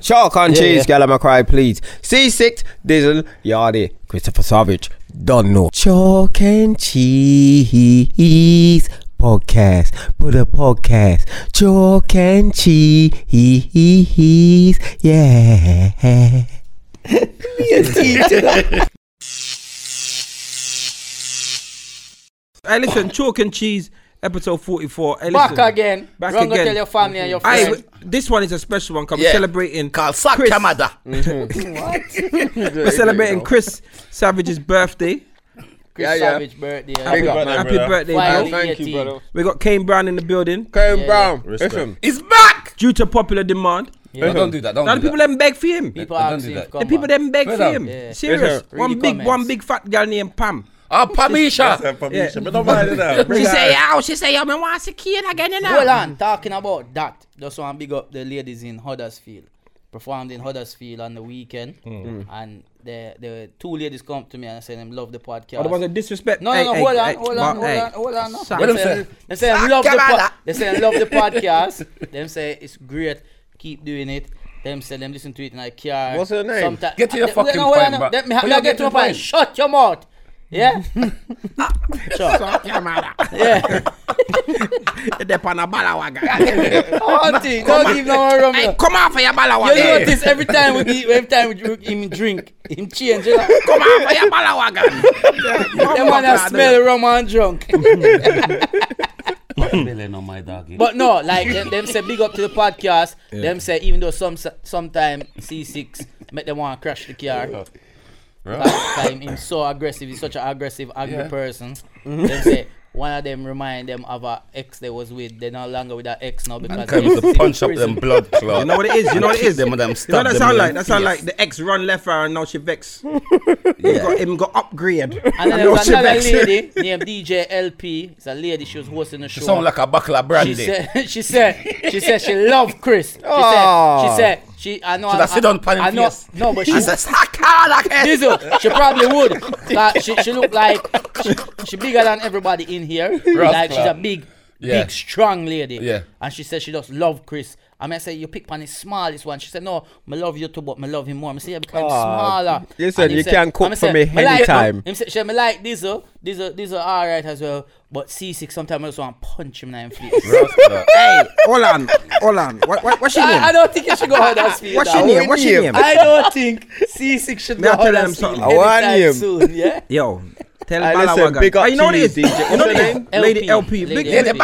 Chalk and Cheese, yeah. Gallama Cry, please. C6, Dizzle, Yardy, Christopher Savage, don't know. Chalk and Cheese Podcast, put a podcast. Chalk and Cheese, yeah. Hey, listen, Chalk and Cheese. Episode 44. Hey, back listen, again. Back Wrong again. Tell your family and your friends. This one is a special one because we're celebrating. We're celebrating Chris Savage's birthday. Savage birthday. Happy birthday, bro. Thank you, brother. We got Kane Brown in the building. Kane Brown. Listen. He's back. Due to popular demand. Yeah. No, don't do that. Don't now do the people that beg for him. People ask him. The people that beg for him. Serious. One big fat girl named Pam. Oh, Pamisha. But don't mind it. She say, I want to see it again now. Hold on, talking about that. Just want to big up the ladies in Huddersfield. Performed in Huddersfield on the weekend. Mm. And the two ladies come to me and say, them love the podcast. What about the disrespect? No, hold on. They say, love the podcast. Them say, it's great. Keep doing it. Them say, them listen to it in a car. What's her name? Get to your fucking point. Get to your point. Shut your mouth. Yeah. Sure. Yeah. Auntie, don't give no more rum. Hey, come out for your balawaga. You notice every time we him drink, him change. You know? Come out for your balawaga. Them wanna smell rum and drunk. But no, like them say big up to the podcast. Yeah. Them say even though sometime C6 make them wanna crash the car. Yeah. Time he's so aggressive, he's such an aggressive, angry person. They say one of them remind them of an ex they was with. They're no longer with that ex now because they punch up them blood clot. You know what it is? That sound like the ex run left her and now she vex. Him got upgrade. And then there's another lady named DJ LP. It's a lady, she was hosting the show. She sound like a Buckler Brandy. She said she loved Chris. She said she probably would. She look like she bigger than everybody in here. Like she's a big strong lady. Yeah. And she said she just love Chris. I say you pick on the smallest one. She said no, I love you too, but I love him more. I say yeah, because I'm smaller. Listen, you can cook for me anytime. She said me like Dizzle all right as well. But C6 sometimes I just want to punch him in the face. Hey, hold on. What's your name? I don't think you should go Huddersfield. What's your name? I don't think C6 should go Huddersfield anytime soon. Yeah. Yo. Tell Balawaga. Big up you know this DJ. You know name? Lady LP. Lady LP.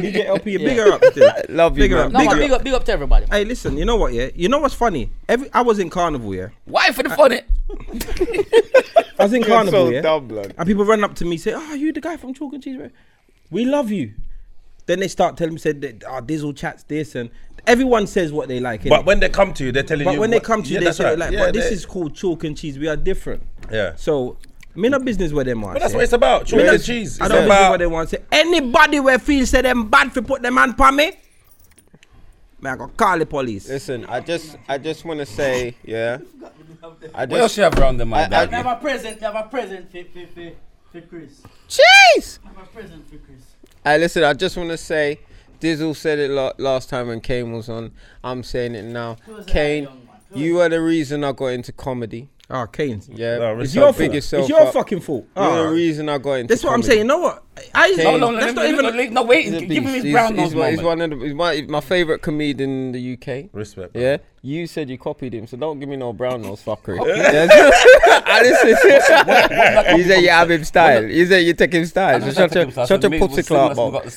DJ LP. Bigger up. Love you, man. Big up to everybody. Hey, listen. You know what? Yeah. You know what's funny? I was in Carnival. Yeah. Why for the funny? I was in Carnival. Yeah. And people run up to me say, "Oh, you the guy from Chalk and Cheese? We love you." Then they start telling me, said, Dizzle chats this, and everyone says what they like. But when they come to you, they're telling you. But when they come to you, they say like, "But this is called Chalk and Cheese. We are different." Yeah. So. Me no business where they want. But that's what it's about. Chalk and Cheese. I don't know what they want. Anybody where feel say them bad for put them hand on me, I go call the police. Listen, I just want to say, yeah. What else you have around them, my dad? I have a present for Chris. Cheese! I have a present for Chris. Hey, listen, I just want to say, Dizzle said it last time when Kane was on. I'm saying it now. Kane, you are the reason I got into comedy. Oh, Kane. Yeah, no, it's your fault. It's your fucking fault. You're the reason I got into That's what comedy. I'm saying. You know what? Give him his brown nose moment. He's my favourite comedian in the UK. Respect. Bro. Yeah? You said you copied him, so don't give me no brown nose fuckery. He said you have him style. He said you take him style. Shut your pussy club up. But he's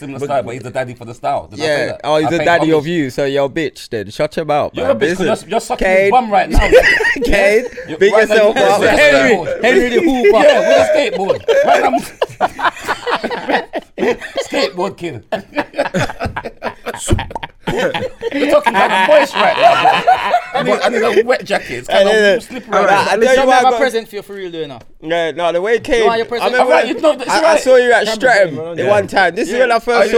the daddy for the style. Yeah. Oh, he's the daddy of you, so you're a bitch then. Shut your mouth. You're a bitch. You're sucking his bum right now. Kane, big yourself up. Henry the Hoover. Yeah, with a skateboard. Right now. Skateboard kid. You're talking about the voice right now. I need a wet jacket. It's kind of slippery. Right. You don't have a present for you for real, do you know? No, the way it came. I saw you at Streatham the one time. This is when I first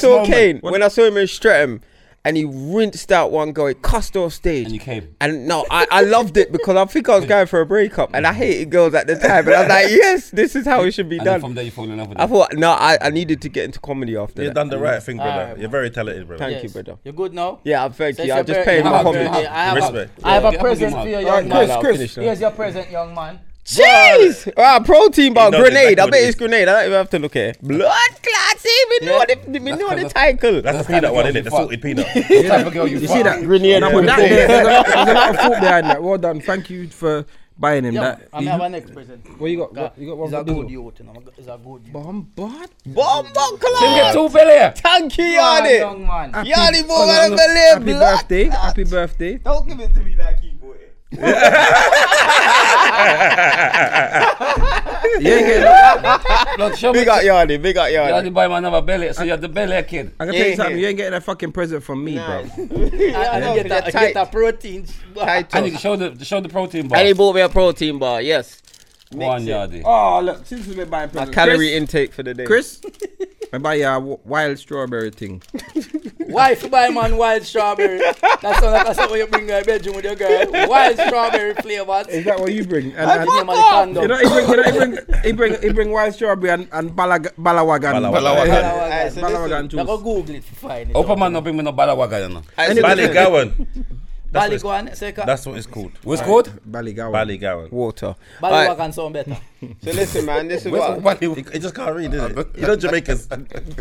saw Kane. When I saw him in Streatham. and he rinsed out one girl. He cussed off stage. And you came. And no, I loved it because I think I was going for a breakup and I hated girls at the time. And I was like, yes, this is how it should be done. And from there you fall in love with them. I thought, no, I needed to get into comedy after that. You've done the right thing, brother. You're very talented, brother. Thank you, brother. You're good now? Yeah, thank you. I'm just paying my homage. I have a present for you, young man. Chris, here's your present, young man. Jeez! Protein bar, Grenade. I bet it's Grenade. I don't even have to look at it. Blood clots, even know the title. That's a peanut one, isn't it? The salted peanut. You see that Grenade? There's a lot of thought behind that. Well done. Thank you for buying him that. I have my next present. What you got? You got one. It's a good yacht. It's a good yacht. Bombard? Bombard clots! Sing it 2 billion. Thank you, Yardi. Yardi, boy, I don't believe. Happy birthday. Happy birthday. Don't give it to me like you. Big up Yardy, big up Yardy. You had to buy me another belly, so you're the belly kid. I can tell you something, you ain't getting a fucking present from me, bro. I get that protein bar. I need to show the protein bar. And he bought me a protein bar, yes. One Yardy. Oh, look, since we've been buying presents. My calorie intake for the day. Chris, I buy you a wild strawberry thing. Why for buy man wild strawberry? That's what you bring to your bedroom with your girl. Wild strawberry flavors. Is that what you bring? And you know he bring wild strawberry and balawagan. Balawagan juice. Go Google it for find it. Open man no bring me no balawagan. Baligawan. Ballygowan. That's what it's called. What's called? Ballygowan. Water. Ballygowan can sound better. So listen, man, this is what... It just can't read, is it? You know Jamaicans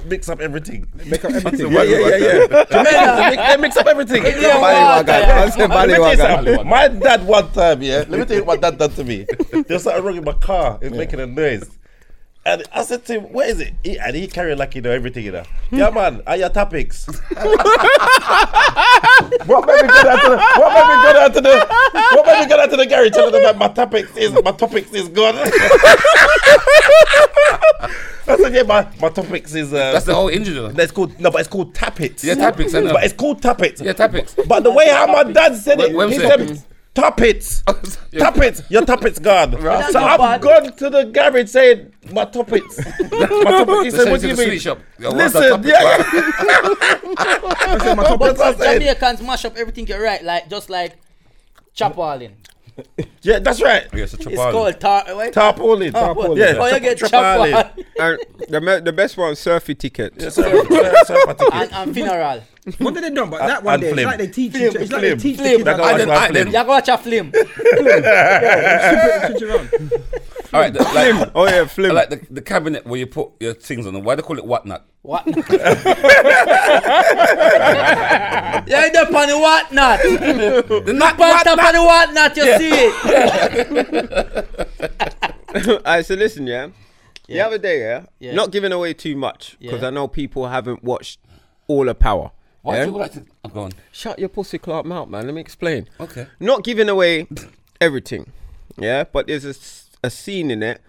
mix up everything. Mix up everything. Yeah. Jamaicans, they mix up everything. Ballygowan. My dad one time, yeah? Let me tell you what dad done to me. There was something wrong in my car. It was making a noise. And I said to him, what is it? He carried like, you know, everything, you know. Yeah, man, are your topics? What made me go down to the garage telling them that my topics is gone? I said, yeah, my topics is... That's the whole injury. But it's called tappets. Yeah, tappets, I know. But the way how my dad said it, he said... Top it. Your top it's gone. Right. So I've gone to the garage saying, my top it's. He said, what do you mean? Shop. Listen, yeah. Jamaicans mash up everything, you're right. Just like chapalin. Yeah, that's right. Yeah, it's called tarpaulin. Yeah. Oh, you get chapalin. The best one, surfy ticket. Yeah, surfy ticket. And funeral. What did they do about that one day? Flim. It's like they teach you. It's like they teach you. You gotta watch a flim. All right. Flim. Oh yeah, flim. I like the cabinet where you put your things on. Why do they call it whatnot? Whatnot. Yeah, the funny whatnot. The not funny whatnot. You see it. Alright, so listen, yeah. The other day, yeah. Not giving away too much because I know people haven't watched all of Power. Why do you like to... I'm gone. Shut your pussy clout mouth, man. Let me explain. Okay. Not giving away everything, yeah? But there's a scene in it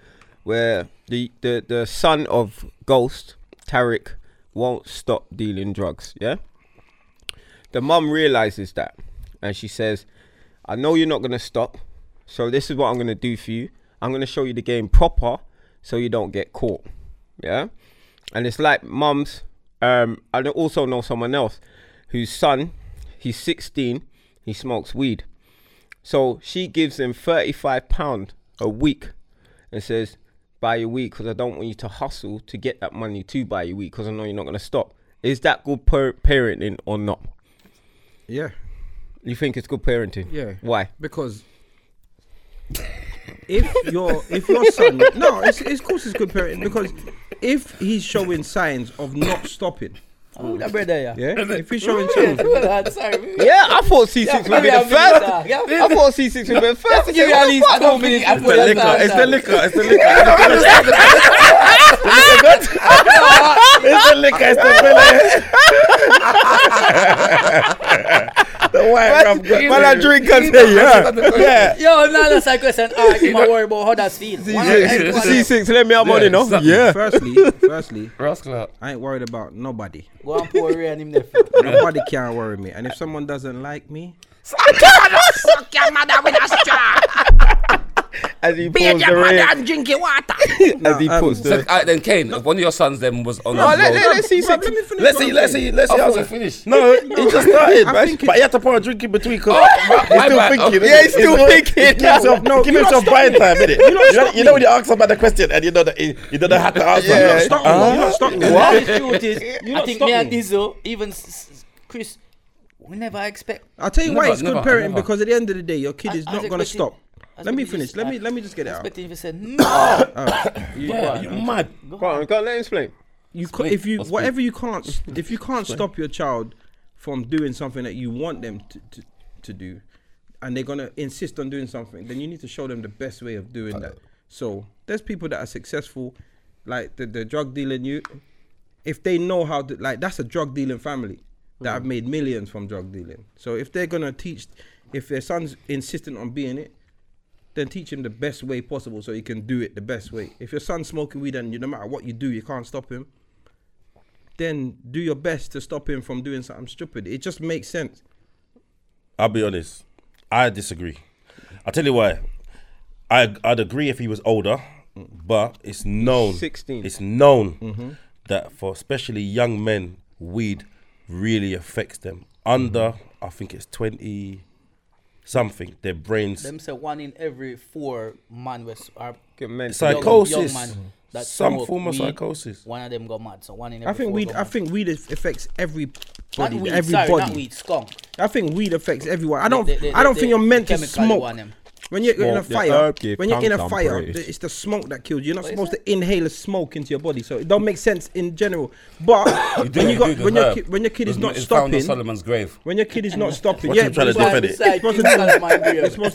where the son of Ghost, Tariq, won't stop dealing drugs, yeah? The mum realises that. And she says, I know you're not going to stop, so this is what I'm going to do for you. I'm going to show you the game proper so you don't get caught, yeah? And it's like mums... I also know someone else whose son, he's 16, he smokes weed. So she gives him £35 a week and says, buy your weed because I don't want you to hustle to get that money to buy your weed because I know you're not going to stop. Is that good parenting or not? Yeah. You think it's good parenting? Yeah. Why? Because... If your son, no, it's of course it's good parenting because if he's showing signs of not stopping, if he's showing signs, I thought C6 would be the first. I thought C6 would be the first. It's the liquor. The white rum gun. Man, I drink and say, yeah. Yo, now that's a question. I don't worry about how that feels. C6, let me have money, no? Yeah. Firstly, I ain't worried about nobody. Go and pour Ray and him there. Nobody can worry me. And if someone doesn't like me, I can't suck your mother with a straw. as he pulls the ring. I'm drinking water. As he pulls the ring. Then Kane, if one of your sons then was on. No, let's see. Let's see how it finished. No, he just started, but he had to pour a drink in between because he's still thinking. Yeah, he's still thinking. No, give himself buying time, innit? You know when you ask about the question and you know that you don't have to answer. You're not stopping. I think me and Dizzo, even Chris, whenever I expect. I'll tell you why it's good parenting, because at the end of the day, your kid is not going to stop. Let me finish. Let me just get it out. If you said no, you're mad. Go on, let him explain. If you can't stop your child from doing something that you want them to do, and they're gonna insist on doing something, then you need to show them the best way of doing that. So there's people that are successful, like the drug dealing. If they know how to, like, that's a drug dealing family that have made millions from drug dealing. So if they're gonna teach, if their son's insistent on being it, then teach him the best way possible so he can do it the best way. If your son's smoking weed and no matter what you do, you can't stop him, then do your best to stop him from doing something stupid. It just makes sense. I'll be honest, I disagree. I'll tell you why. I'd agree if he was older, but it's known. 16. It's known that for especially young men, weed really affects them. Under, I think it's 20... something, their brains. Them say 1 in every 4 man was psychosis. Young man, some form of psychosis. One of them got mad, so 1 in every 4. I think weed affects everybody. I think weed affects everyone. I don't think you're meant to smoke. When you're in a fire, it's the smoke that kills you. You're not supposed to inhale a smoke into your body, so it don't make sense in general. But when your kid is not stopping, Solomon's grave. When your kid is not stopping, yeah, you're supposed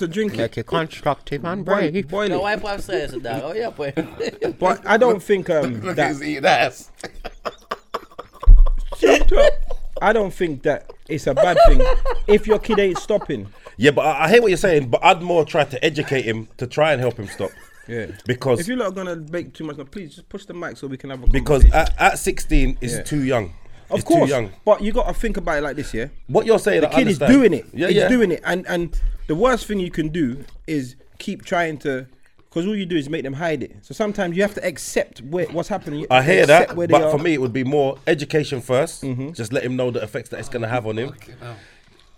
to drink it. Like a constructive and brave. Boil it. But I don't think that. I don't think that it's a bad thing if your kid ain't stopping. Yeah, but I hear what you're saying, but I'd more try to educate him to try and help him stop. Yeah. Because if you're not going to make too much, now please just push the mic so we can have a conversation. Because at 16, it's too young. Of course. Too young. But you got to think about it like this, yeah? What you're saying, the kid is doing it. Yeah, he's doing it. And the worst thing you can do is keep trying to, because all you do is make them hide it. So sometimes you have to accept what's happening. I hear that, but for me, it would be more education first. Mm-hmm. Just let him know the effects that it's going to have on him.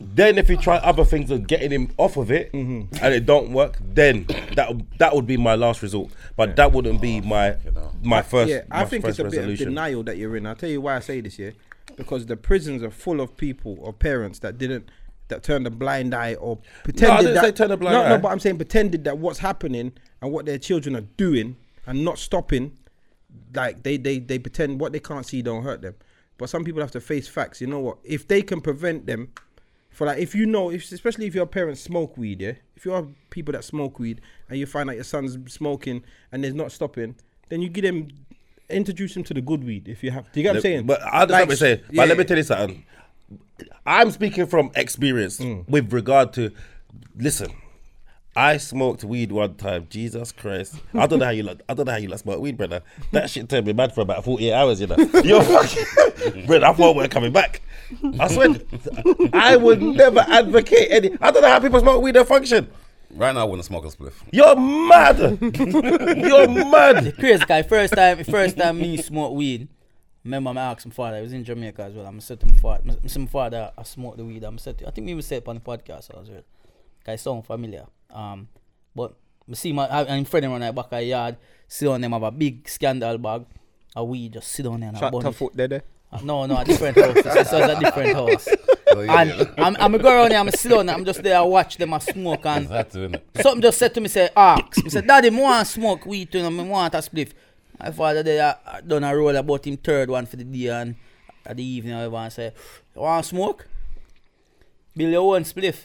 Then if you try other things of getting him off of it and it don't work, then that would be my last resort. But that wouldn't be my first resolution. Yeah, I think it's a bit of denial that you're in. I'll tell you why I say this, yeah? Because the prisons are full of people or parents that turned a blind eye or pretended that... No, I didn't say turn a blind eye. No, but I'm saying pretended that what's happening and what their children are doing and not stopping, like they pretend what they can't see don't hurt them. But some people have to face facts. You know what? If they can prevent them... For like, if you know, especially if your parents smoke weed, yeah? If you have people that smoke weed and you find out your son's smoking and they're not stopping, then you introduce him to the good weed if you have. Do you get what I'm saying? But I understand what you're saying. But let me tell you something. I'm speaking from experience with regard to, listen, I smoked weed one time. Jesus Christ! I don't know how you smoke weed, brother. That shit turned me mad for about 48 hours. You know, you're fucking, brother. I thought we were coming back. I swear, I would never advocate any. I don't know how people smoke weed and function. Right now, I wouldn't smoke a spliff. You're mad. You're mad. Crazy guy. First time me smoke weed. Remember, I asked my father. I was in Jamaica as well. I said to my father, I smoked the weed. I think we even said it on the podcast as well. Guy sound familiar. But I see my friend around the back of the yard, sit on them have a big scandal bag, and we just sit on there and I bun it. Foot there? No, a different house. It's a different house. Oh, yeah, and yeah. I'm going around there, I'm sit on there, I'm just there, I watch them, I smoke, and something just said to me, say, ask. I said, Daddy, I want to smoke weed, you know, I want a spliff. My father there done a roll about him third one for the day, and at the evening, I say, you want to smoke? Build your own spliff.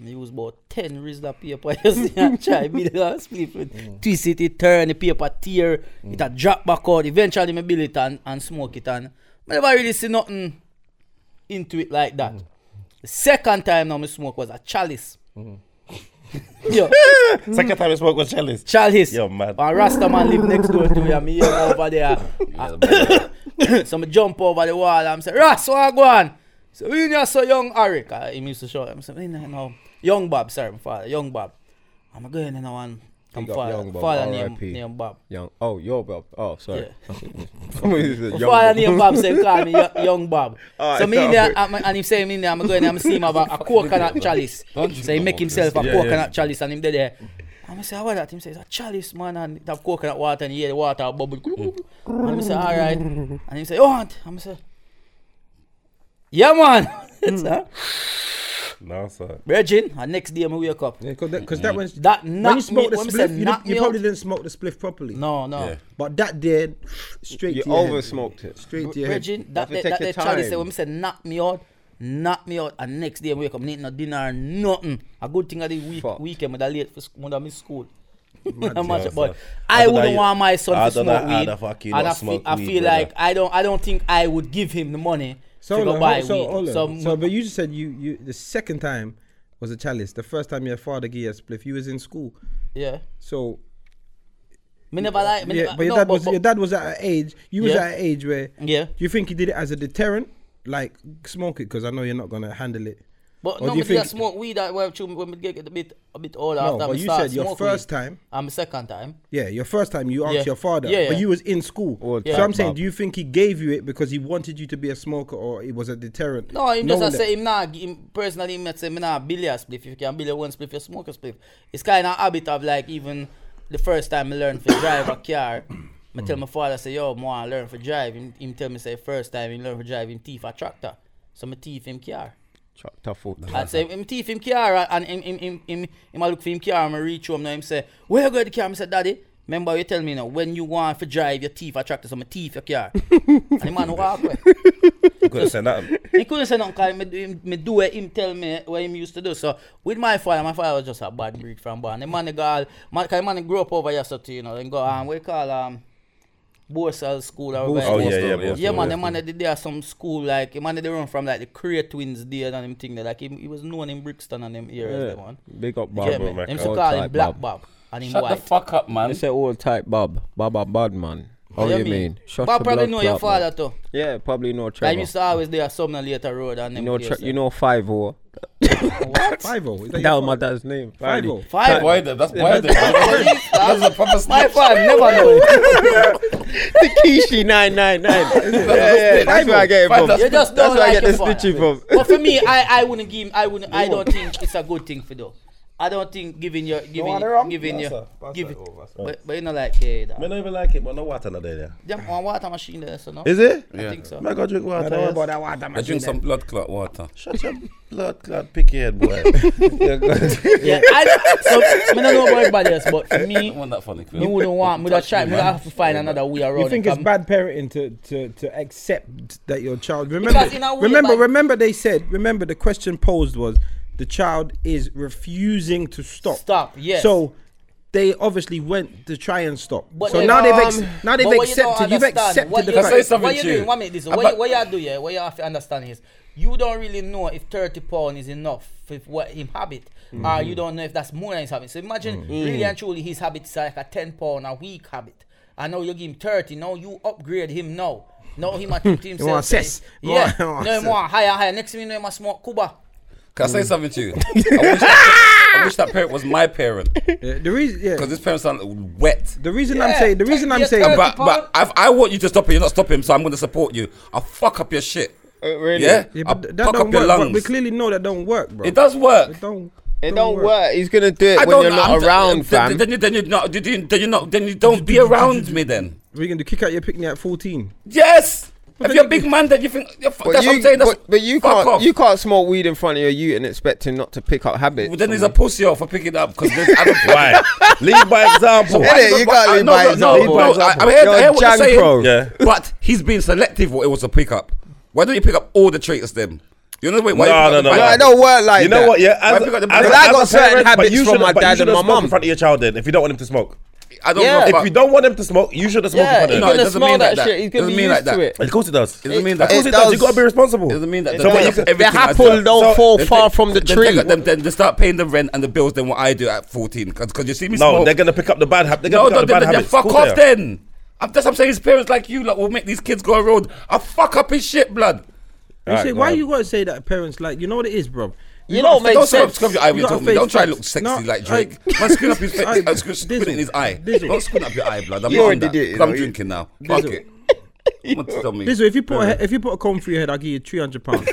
He was about 10 Rizla paper and try build a spliff with twist it, turn the paper, tear, it a drop back out. Eventually I build it and smoke it, and I never really see nothing into it like that. The second time now I smoke was a chalice. Yo. Second time I smoke was chalice. Chalice. Yo, man. And Rasta man live next door to me and me over there. So I jump over the wall and I say, Rasta, what go on? So when you're so young, Eric, he used to show him. I said, no. Young Bob, sorry, my father, Young Bob. I'm a going in the one. I'm father named Bob. Young. Oh, your Bob. Oh, sorry. Yeah. Father named Bob said, call me Young Bob. Right, so me in there, and him saying, I'm going there, I'm seeing him have a coconut chalice. So he make himself a coconut chalice and him there. I'm say, how that? Him say, it's a chalice, man, and have coconut water and hear the water bubble. And I say, all right. And he say, oh, aunt. I'm say, yeah, man. It's a... No, sir. Virgin, and next day I wake up. Yeah, because that when you smoke the spliff, you probably didn't smoke the spliff properly. No. Yeah. But that day, straight you to your head. You over-smoked it. Straight to your Virgin, head. Virgin, that day Charlie said, when I said, knock me out, and next day I wake up, need no dinner, nothing. A good thing of the weekend, when I late for miss school. But I wouldn't want my son to smoke weed. I feel like I don't think I would give him the money. But you just said you the second time was a chalice. The first time your father gave you a spliff, you was in school. Yeah. So. Your dad was at an age. You was at an age where. Yeah. Do you think he did it as a deterrent, like smoke it because I know you're not gonna handle it? But no, I smoke weed when we get a bit older. No, after but you said your first time. I'm second time. Yeah, your first time you asked your father, but you was in school. So I'm saying, do you think he gave you it because he wanted you to be a smoker or it was a deterrent? No, he just say him personally. He say me nah bill a spliff. If you can bill one spliff, you smoke a spliff. It's kind of habit of like even the first time I learned to drive a car. I tell my father say yo, I learn to drive. Him tell me say first time he learn to drive him thief a tractor. So I thief him car. I'd say him thief him car and him I look for him car and I reach home now him say, where you go the car? I said, Daddy, remember you tell me now when you want to drive your thief a tractor, so I thief your car. And the man walk away. He couldn't say nothing. He couldn't say nothing because I do what him tell me what him used to do. So with my father was just a bad breed from born. The man got because the man grew up over here, so then go and we call Borsal school or whatever. Oh, yeah, man, the man that did there some school, like, the man that they run from, like, the Cray Twins there and them thing there. Like, he was known in Brixton and them areas, the man. Big up Bob, bro. They used to call him Black Bob. And him shut white. The fuck up, man. They say old type Bob. Bob a bad man. How you mean? Shut Bob probably know your father, too. Yeah, probably know Trevor. Like, used to always there some later road and them you know 5-0. What? 5-0? Is that my dad's name? 5-0. 5-0. That's why that's a proper sniper. 5-5. Never know. Takeshi 999. Yeah, that's where I get it from. That's where I get the snitching from. But for me, I wouldn't give. I don't think it's a good thing for though. I don't think giving you. But you know like that. I don't even like it, but no water not there. Yeah, one water machine there, so no. Is it? Yeah. I think so. I go drink water. I about that water machine. I drink some blood clot water. Shut your blood clot picky head, boy. Yeah. I don't know about everybody else, but for me, you wouldn't want. We try. We have to find another way around. You think it's bad parenting to accept that your child? Remember. They said. Remember, the question posed was. The child is refusing to stop. Yes. So they obviously went to try and stop. But so now they've accepted. You've accepted the fact. Say something to you. What you do, yeah, what you have to understand is you don't really know if 30 pounds is enough for what him habit, or you don't know if that's more than his habit. So imagine really and truly his habit is like a 10 pound a week habit. I know you give him 30. Now you upgrade him now. Now he must treat himself. You want cess. Yeah. No more higher. Next thing you know, he must smoke Cuba. Can I say something to you? I wish that parent was my parent. Yeah, the reason, because this parent sound wet. The reason I'm saying, but I want you to stop it. You're not stopping, so I'm going to support you. I'll fuck up your shit. Really? Yeah but I'll fuck up your lungs. We clearly know that don't work, bro. It does work. It don't work. He's going to do it when you're not around, fam. Then you don't be around me. Then we're going to kick out your picnic at 14. Yes. If you're a big man, then you think that's what I'm saying. But you can't smoke weed in front of your youth and expecting not to pick up habits. Well, then there's a pussy off for picking up because there's other why. Lead by example. You can't lead by example. I hear what you're saying, but he's being selective. What it was to pick up. Why don't you pick up all the traitors then? You know the way? No. I don't work like that. You know what? Yeah, I got certain habits from my dad and my mum. In front of your child, then if you don't want him to smoke. I don't know if you don't want him to smoke, you should have smoked. Yeah, he's gonna smell that shit. He's gonna be used to it. Of course it does. It doesn't mean that. Of course it does. You gotta be responsible. It doesn't mean that. The apple don't fall far from the tree. Then they start paying the rent and the bills. Then what I do at 14, because you see me smoke. No, they're gonna pick up the bad habit. No, fuck off then. That's what I'm saying. His parents like you, like, will make these kids go around. I fuck up his shit, blood. Why you gotta say that, parents? Like, you know what it is, bro. You don't make sense. Don't try to look sexy like Drake. Man, screwing up his face. I'm screwing it in his eye. Don't screw up your eye, blood. I'm not did it. I'm drinking now. Fuck it. Listen, if you put a comb through your head, I'll give you £300.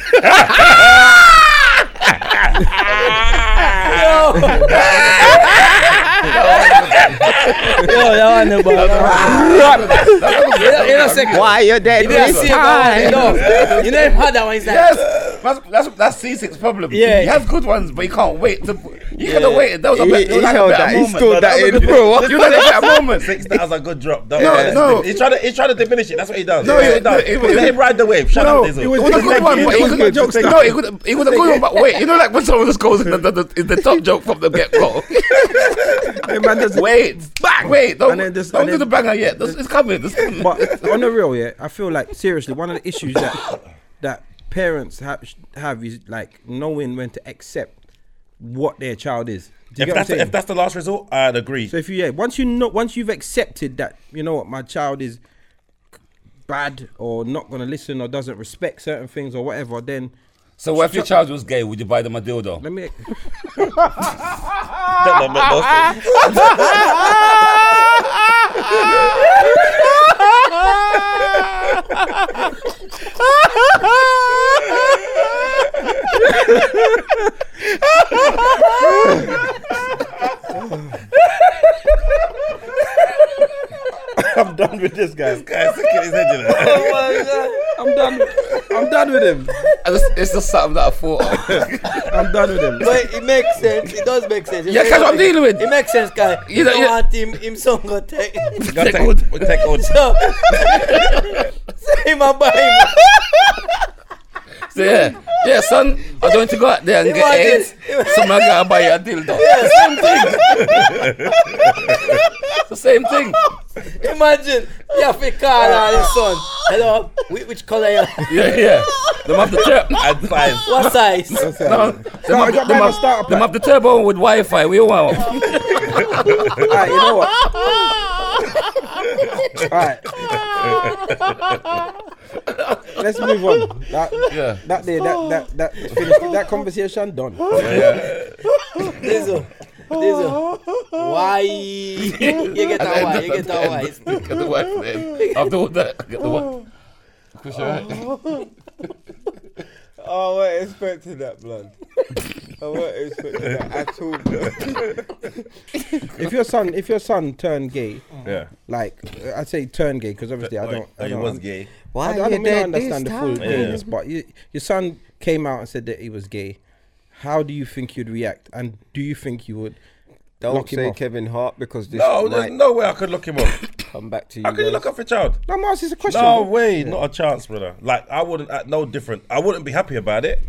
Why your dad wasting time? You know, I've heard that one. He's like, yes, that's C6 problem. Yeah, he has good ones, but he can't wait. You could have waited. That was a better moment. He stole that in, bro. You know that moment. 6 hours a good drop. No. He's trying to diminish it. That's what he does. No, let him ride the wave. Shut up, Dizzle. It was a good one. No, it was a good one. But wait, you know, like when someone just goes in the top joke from the get go. Wait, don't do the banger yet. It's coming. But on the real, yeah, I feel like seriously, one of the issues that parents have is like knowing when to accept what their child is. If that's the last resort, I'd agree. So if you once you've accepted that, you know what, my child is bad or not gonna listen or doesn't respect certain things or whatever, then. So what if your child was gay? Would you buy them a dildo? Let me. I'm done with this guy. This guy's sick in his head, you know. Oh my God. I'm done with him. It's just something that I thought of. I'm done with him. But it makes sense. It does make sense. Yeah, because I'm dealing with. It makes sense, guy. You don't want him song go take. Take out. Say him and buy him. So yeah, son, I don't want to go out there and get AIDS. So I'm going to buy you a dildo. Yeah, same thing. It's the same thing. Imagine, you have a car and his son. Hello, which colour you have? Yeah. Them have the turbo. I'd five. What size? No, them have the turbo with Wi-Fi. We all want one. Alright, you know what? Alright. Let's move on. That conversation done. Yeah. Dizzle. Why? You get that why. After all that, I get the why. Because you're right. I wasn't expecting that, blood. I wasn't expecting that at all, blood. If your son turned gay, yeah. Like, I'd say turned gay, because obviously I don't. He was gay. Why? I don't understand the full gayness, but your son came out and said that he was gay. How do you think you'd react? And do you think you would lock him off? Kevin Hart, because this there's no way I could lock him off. Come back to you. How can you lock off a child? No, I'm asking a question. No way, not a chance, brother. Like, I wouldn't act no different. I wouldn't be happy about it,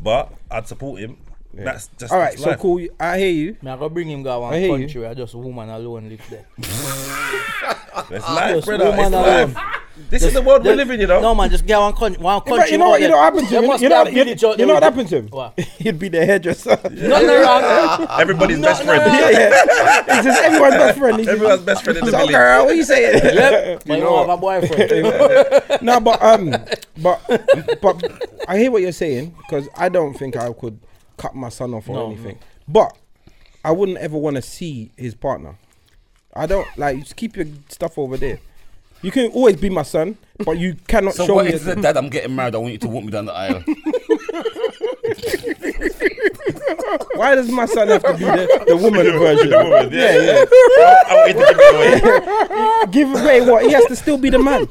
but I'd support him. Yeah. That's just all right, so life. Cool. I hear you. Man, I gotta bring him go one country where just a woman alone live there. That's life, brother. It's life. This is the world we live in, you know. No, man, just get one country. You know what happened to him? What? He'd be the hairdresser. Yeah. Everybody's best friend. Yeah. He's just everyone's best friend. Everyone's best friend in the village. Girl, what are you saying? Yep. You know, my boyfriend. No, but I hear what you're saying, because I don't think I could cut my son off or anything. But I wouldn't ever want to see his partner. I don't like. Just keep your stuff over there. You can always be my son, but you cannot show me. So what is it, Dad? I'm getting married. I want you to walk me down the aisle. Why does my son have to be the woman version? The woman, yeah. I want you to give away. Give away what? He has to still be the man.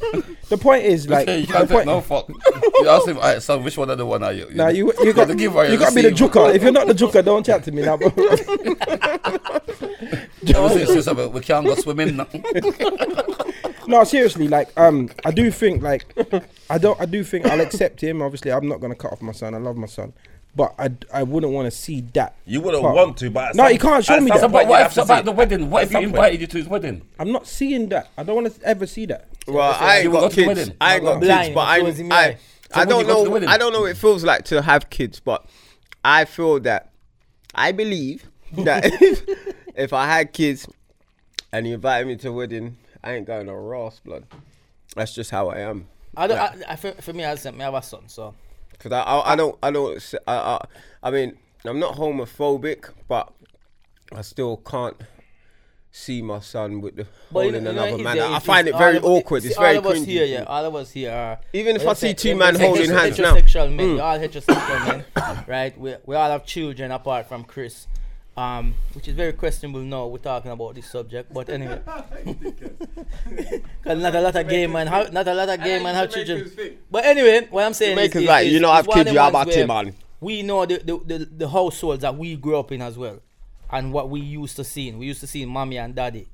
The point is, like, you can't take no fuck. You ask him, alright, son, which one of the one are you? Nah, you got to give away. You got to be the juker. If you're not the juker, don't chat to me now. We can't go swimming now. No, seriously, like, I do think, like, I do think I'll accept him. Obviously, I'm not gonna cut off my son. I love my son, but I wouldn't want to see that. You wouldn't want to, but no, he can't show me that. But what if about the wedding? What if he invited you to his wedding? I'm not seeing that. I don't want to ever see that. Well, I ain't got kids. I ain't got kids, but I don't know. I don't know what it feels like to have kids, but I feel that I believe that if I had kids and he invited me to a wedding, I ain't going to Ross, blood. That's just how I am. I don't. For me, I have a son, so Because I mean, I'm not homophobic, but I still can't see my son with the holding another man. I find it very awkward. It's very cringy. All of us here, yeah. All of us here are. Even if I see two men holding hands now. We're all heterosexual men, right? We all have children apart from Chris. Which is very questionable now we're talking about this subject, but anyway, because not a lot of gay men have children. But anyway, what I'm saying is like, you know, I've kids, you have a team, man. We know the households that we grew up in as well, and what we used to see. We used to see mommy and daddy,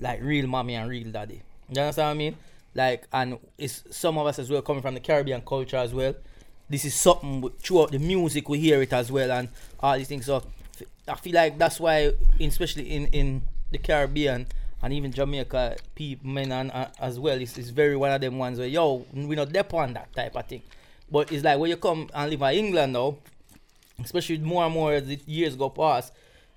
like real mommy and real daddy. You understand what I mean? Like, and it's some of us as well coming from the Caribbean culture as well. This is something throughout the music we hear it as well, and all these things. So I feel like that's why, especially in the Caribbean and even Jamaica, people, men and, as well, it's very one of them ones where, yo, we not depend on that type of thing. But it's like when you come and live in England now, especially more and more as the years go past,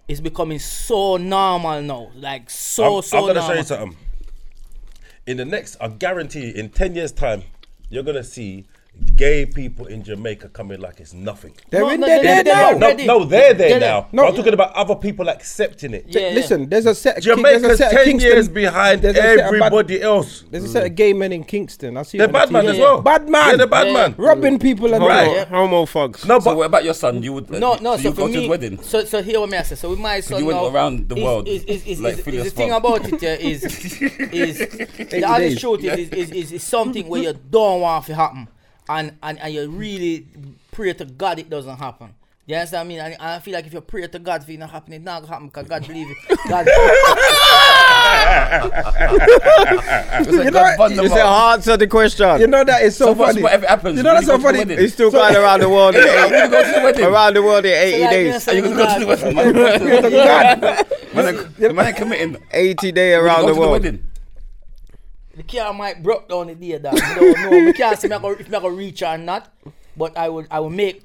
it's becoming so normal now. Like, so normal. I'm going to show you something. In the next, I guarantee you, in 10 years' time, you're going to see gay people in Jamaica coming like it's nothing. They're there now. No, I'm talking about other people accepting it. Yeah, listen, there's a set. Jamaica's 10 years behind everybody else. There's a set of gay men in Kingston. I see. They're bad man as well. Bad man. They're bad man. Robbing people and homo thugs. No, but what about your son? You would no. So for me, wedding. So here what I say. So with my son, you went around the world. The thing about it is the other truth is something where you don't want to happen. And you really pray to God it doesn't happen. You understand what I mean? And I feel like if you pray to God for it not happening, it not happen because God believes it. God it's a hard sort of question. You know that is so funny. Whatever happens, you know that's so funny. He's still going around the world. Around the world in 80 days. Are you going to go to the wedding? The man committing 80 days around the world. The car might broke down the day that I don't know. I can't see if I can reach or not, but I will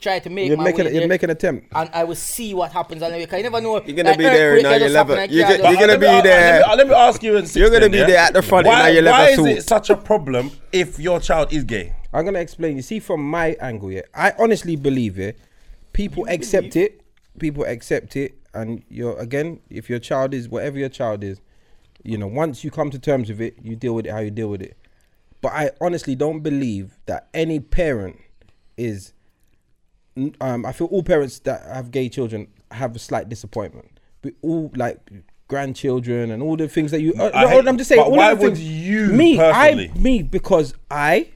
try to make. You make an attempt, and I will see what happens. And you never know. You're gonna be there in 9/11. You're gonna be there. Let me ask you. You're gonna be there at the front in 9/11. Why is it such a problem if your child is gay? I'm gonna explain. You see, from my angle, yeah, I honestly believe it. People accept it, and you're again, if your child is whatever your child is. You know, once you come to terms with it, you deal with it how you deal with it. But I honestly don't believe that any parent is... I feel all parents that have gay children have a slight disappointment. We all, like, grandchildren and all the things that you... I'm just saying... But all why would you personally? Because I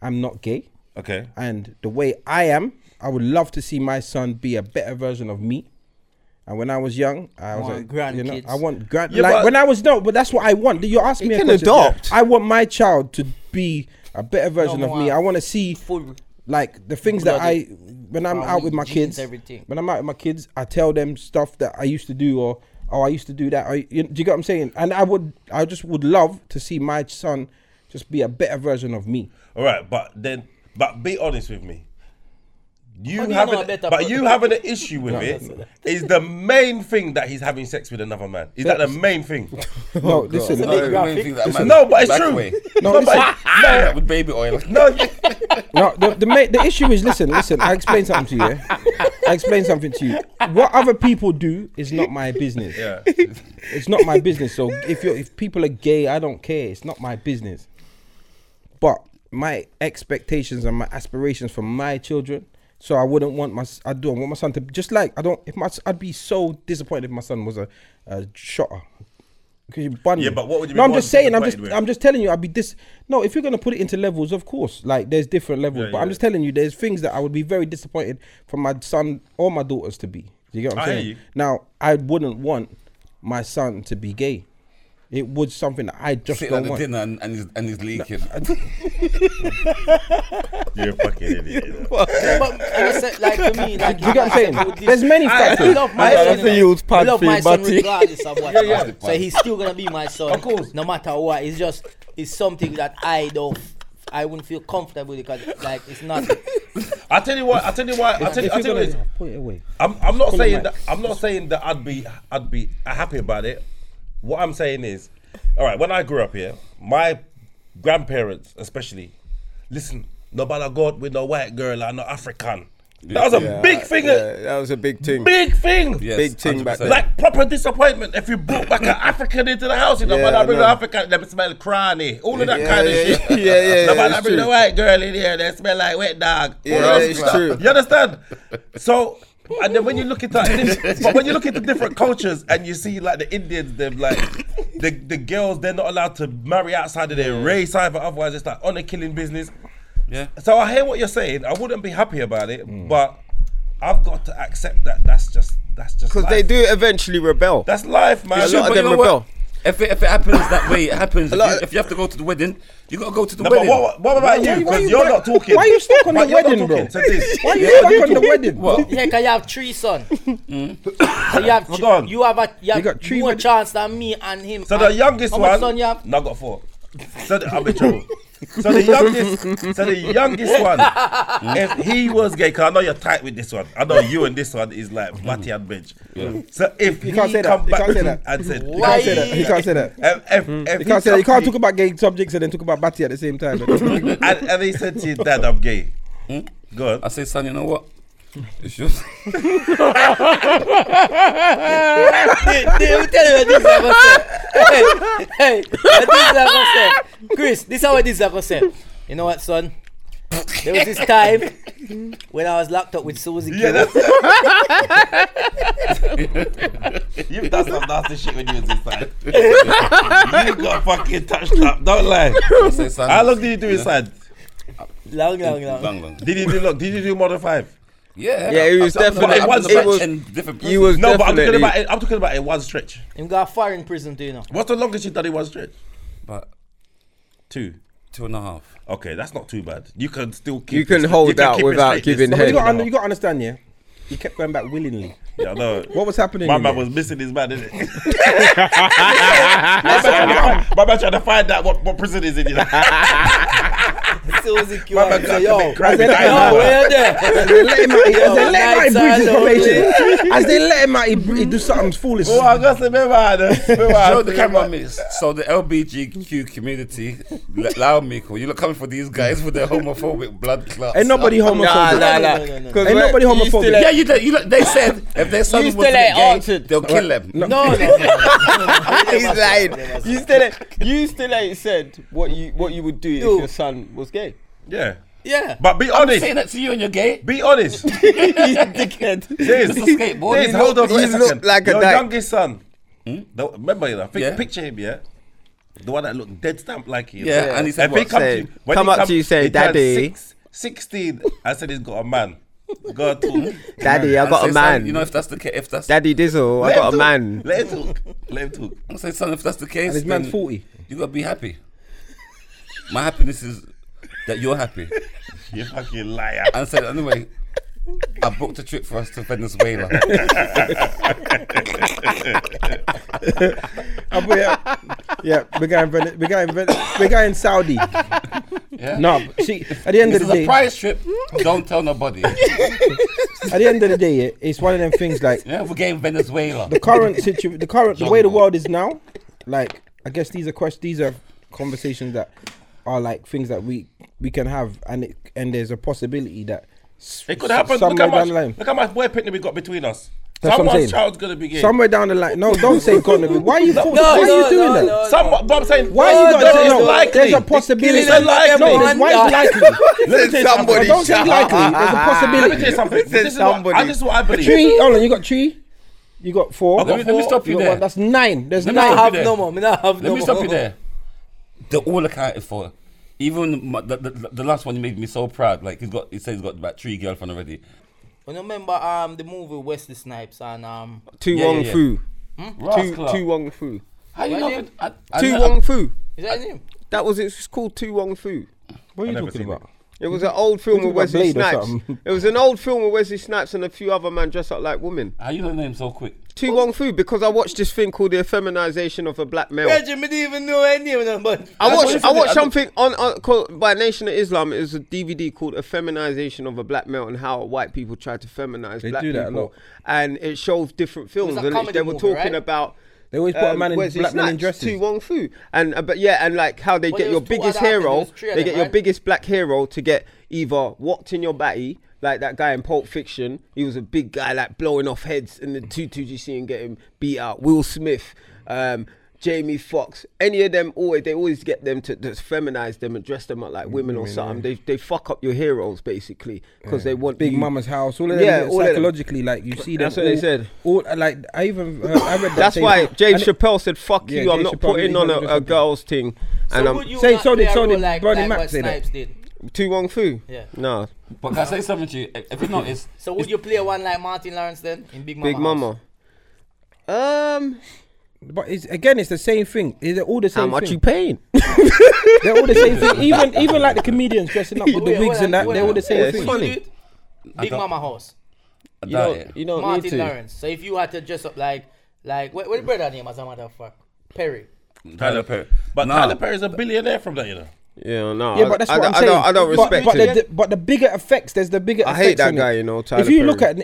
am not gay. Okay. And the way I am, I would love to see my son be a better version of me. And when I was young, I was like, grand you know, kids. I want grand. Yeah, like when I was no, but that's what I want. You ask me a question. Adopt. I want my child to be a better version of me. I want to see like the things that I when I'm out with my kids. Everything. When I'm out with my kids, I tell them stuff that I used to do or I used to do that. Do you get what I'm saying? And I just would love to see my son just be a better version of me. All right, but be honest with me. You having an issue with it is the main thing that he's having sex with another man. Is that the main thing? No, listen. No, but it's true. No, with baby oil. No. The issue is listen. I explain something to you. Yeah? What other people do is not my business. Yeah. It's not my business. So if people are gay, I don't care. It's not my business. But my expectations and my aspirations for my children. So I don't want my son to just like I don't. I'd be so disappointed if my son was a shotter. Because you bun. Yeah, but what would you? No, I'm just telling you. I'd be dis. No, if you're gonna put it into levels, of course, like there's different levels. Yeah, but I'm just telling you, there's things that I would be very disappointed for my son or my daughters to be. You get what I'm saying? Now, I wouldn't want my son to be gay. It was something that I just don't want. Sitting at the dinner and he's leaking. You're a fucking idiot. You know? But I said, like for me, like you got saying. There's many factors. I love my son regardless of what. Yeah. So he's still gonna be my son, of course. No matter what. It's just something that I wouldn't feel comfortable because like it's not. I tell you what. I'm not saying that I'd be happy about it. What I'm saying is, all right, when I grew up here, my grandparents especially, listen, no man I go out with no white girl and no African. That was a big thing. Yeah, that was a big thing. Big thing. Yes, big thing back then. Like proper disappointment. If you brought like an African into the house, you know, man, I bring the African, they smell cranny. All of that kind of shit. No man, I bring the white girl in here, they smell like wet dog. Yeah, it's true. You understand? So, and then when you look at that, but when you look at the different cultures and you see like the Indians, they're like, the girls, they're not allowed to marry outside of their race either, otherwise it's like honor killing business. Yeah. So I hear what you're saying. I wouldn't be happy about it, but I've got to accept that that's just because they do eventually rebel. That's life, man. A lot of them rebel. If it happens that way, it happens. If you have to go to the wedding, you got to go to the wedding. What about you? Because you're not talking. Why are you stuck on the wedding, bro? Why are you stuck on the wedding? What? Yeah, because you have three sons. So you have more chance than me and him. So the youngest one, no, got four. So I'm in trouble. So the youngest one, if he was gay, because I know you're tight with this one. I know you and this one is like Matty and Bench. Yeah. So if he come back and said, you can't say that. You can't talk about gay subjects and then talk about Matty at the same time. and he said to his dad, I'm gay. Go on. I said, son, you know what? It's just. Chris, this is how this is said. You know what, son? There was this time when I was locked up with Susie. Yeah, that's you've done some nasty shit when you was inside. You got fucking touched up. Don't lie. How long did you do inside? Long. Did you do more than 5? Yeah, it was definitely. I'm talking about in one stretch. You got a fire in prison, do you know? What's the longest you've done in one stretch? But 2.5. Okay, that's not too bad. You can still keep. You can hold out without giving head. You got to understand, yeah. He kept going back willingly. Yeah, I know. What was happening? My man was missing his man, didn't it? My man trying to find out what prison is in. As they let him out, he do something foolish. Oh, I just remember the camera miss. So the LGBTQ community, loud Miko, you're coming for these guys with their homophobic blood clots. Ain't nobody homophobic. Nah. Ain't nobody homophobic. Yeah, they said if their son was gay, they'll kill them. No, he's lying. You still ain't said what you would do if your son was gay. Yeah. But be honest. I'm saying that to you and you're gay. Be honest. He's a dickhead. This hold on. He looked like your youngest son. Remember, picture him, yeah? The one that looked dead stamped like him. Yeah, and he said, come up to you, say, Daddy. 16, I said he's got a man. God, Daddy, I got a man. Son, you know, if that's the case, Daddy Dizzle, I got a man. Let him talk. I say, son, if that's the case, and his man's 40. You gotta be happy. My happiness is that you're happy. You fucking liar. And said, anyway, I booked a trip for us to Venezuela. We're going Saudi. Yeah. No, see, at the end of the day, it's a prize trip. Don't tell nobody. At the end of the day, it's one of them things like we're going Venezuela. The current situation, the way the world is now, like I guess these are conversations that are like things that we can have, and there's a possibility that it could happen. Look how much boy picnic we got between us. That's someone's child's gonna be gay. Somewhere down the line. No, don't say gonna be. Why are you doing that? Why are you saying there's a possibility. It's unlikely. Somebody. Don't say likely. There's a possibility. Let me tell you something. This is what I believe. 3. Hold on. You got 3. You got 4. Let me stop you there. 1. That's 9. There's 9. Let me stop you there. They're all accounted for. Even the last one made me so proud. Like he said he's got about 3 girlfriends already. When you remember the movie Wesley Snipes and Too Wong Foo. Too Wong Foo. How you know? Too Wong Foo. Is that his name? That was it's called Too Wong Foo. What are you talking about? It was an old film with Wesley Snipes. It was an old film with Wesley Snipes and a few other men dressed up like women. How you know the name so quick? Too Wong Foo, because I watched this thing called The Effeminization of a Black Male. Reggie, I didn't even know any of them. I watched something called by Nation of Islam. It was a DVD called Effeminization of a Black Male and how white people try to feminize black people. They do that a lot. And it shows different films. They were talking about They always put a man in black men in dresses. Too Wong Foo, and but yeah, and like how they get your biggest hero, they get your biggest black hero to get either whacked in your batty, like that guy in Pulp Fiction. He was a big guy, like blowing off heads, and the 2GC and get him beat out. Will Smith, Jamie Foxx, any of them, always they always get them to just feminize them and dress them up like women or something. They fuck up your heroes basically because they want Big Mama's House. All of them psychologically, like you see them. That's what they said. All like I even I read that that's why James Chappelle said, "Fuck you, I'm not putting on a girl's thing." And I'm say so did Bernie Mac say that. Too Wong Foo. Yeah. No. But can I say something to you? If you notice, so would you play one like Martin Lawrence then in Big Mama? Big Mama. But it's, again, it's the same thing. They're all the same thing. How much you paying? They're all the same thing. Even like the comedians dressing up with the wigs and that, they're all the same thing. It's funny. Big Mama House. You don't Martin need to. Lawrence. So if you had to dress up like what brother name as a matter of fact? Perry. Tyler Perry. But no. Tyler Perry's a billionaire from that, you know. Yeah, no. Yeah, but that's what I'm saying. I don't respect it. But the bigger effects, there's the bigger effects. I hate that guy, you know, Tyler Perry.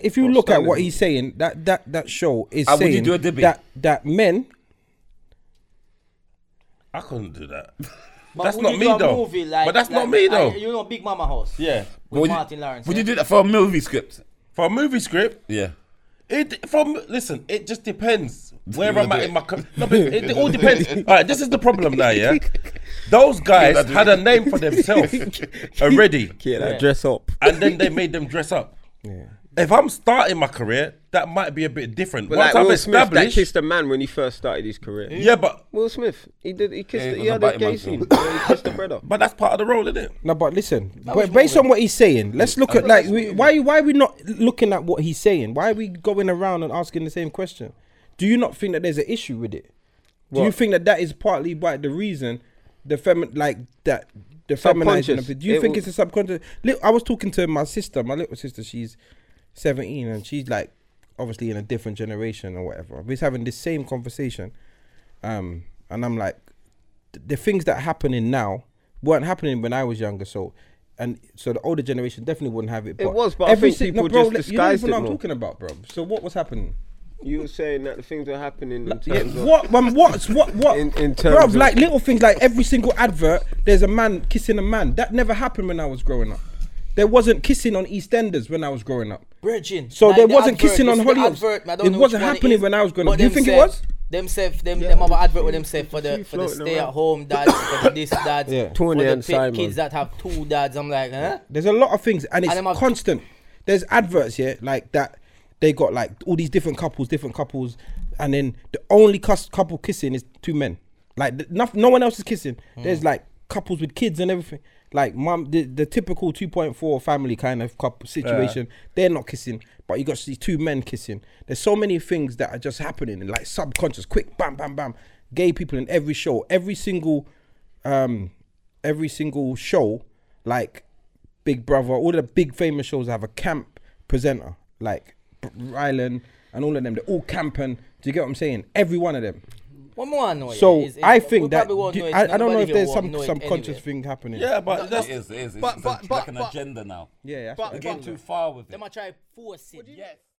If you look at what he's saying, that show is saying that men. I couldn't do that. That's not me though. But that's not me though. You know, Big Mama House. Yeah. With Martin Lawrence. Would you do that for a movie script? For a movie script? Yeah. It just depends where I'm at in my career. No, it all depends. All right, this is the problem now, yeah? Those guys had a name for themselves already. Yeah, dress up. And then they made them dress up. Yeah. If I'm starting my career, that might be a bit different. But once like Will Smith, that kissed a man when he first started his career. Yeah, but Will Smith, he had a gay scene. He kissed the brother. But that's part of the role, isn't it? No, but listen, based on what he's saying, let's look at like why are we not looking at what he's saying? Why are we going around and asking the same question? Do you not think that there's an issue with it? What? Do you think that is partly by the reason the feminizing of it? Do you think it's a subconscious? I was talking to my little sister. She's 17 and she's like obviously in a different generation or whatever. We're having the same conversation and I'm like the things that are happening now weren't happening when I was younger, so the older generation definitely wouldn't have it. But I think people just disguised it. You know what I'm talking about, bro? So what was happening? You were saying that the things were happening in terms of... What? In terms of... like little things, like every single advert there's a man kissing a man. That never happened when I was growing up. There wasn't kissing on EastEnders when I was growing up. Virgin. So like there wasn't kissing on Hollyoaks. It wasn't happening when I was growing up. Do you think it was? Them have an advert with themselves for the stay-at-home dads, for this dads, for the kids that have two dads. I'm like, huh? There's a lot of things, and it's constant. There's adverts here like that. They got like all these different couples, and then the only couple kissing is two men. Like no one else is kissing. There's like couples with kids and everything. Like mum, the typical 2.4 family kind of couple situation, they're not kissing, but you got these two men kissing. There's so many things that are just happening, and like subconscious, quick, bam, bam, bam. Gay people in every show, every single show, like Big Brother, all the big famous shows have a camp presenter, like Rylan and all of them. They're all camping. Do you get what I'm saying? Every one of them. I don't know if there's some conscious thing happening. Yeah, but it's like an agenda now. Yeah, that's but, right. You're getting too far with it. They might try to force it. Yes.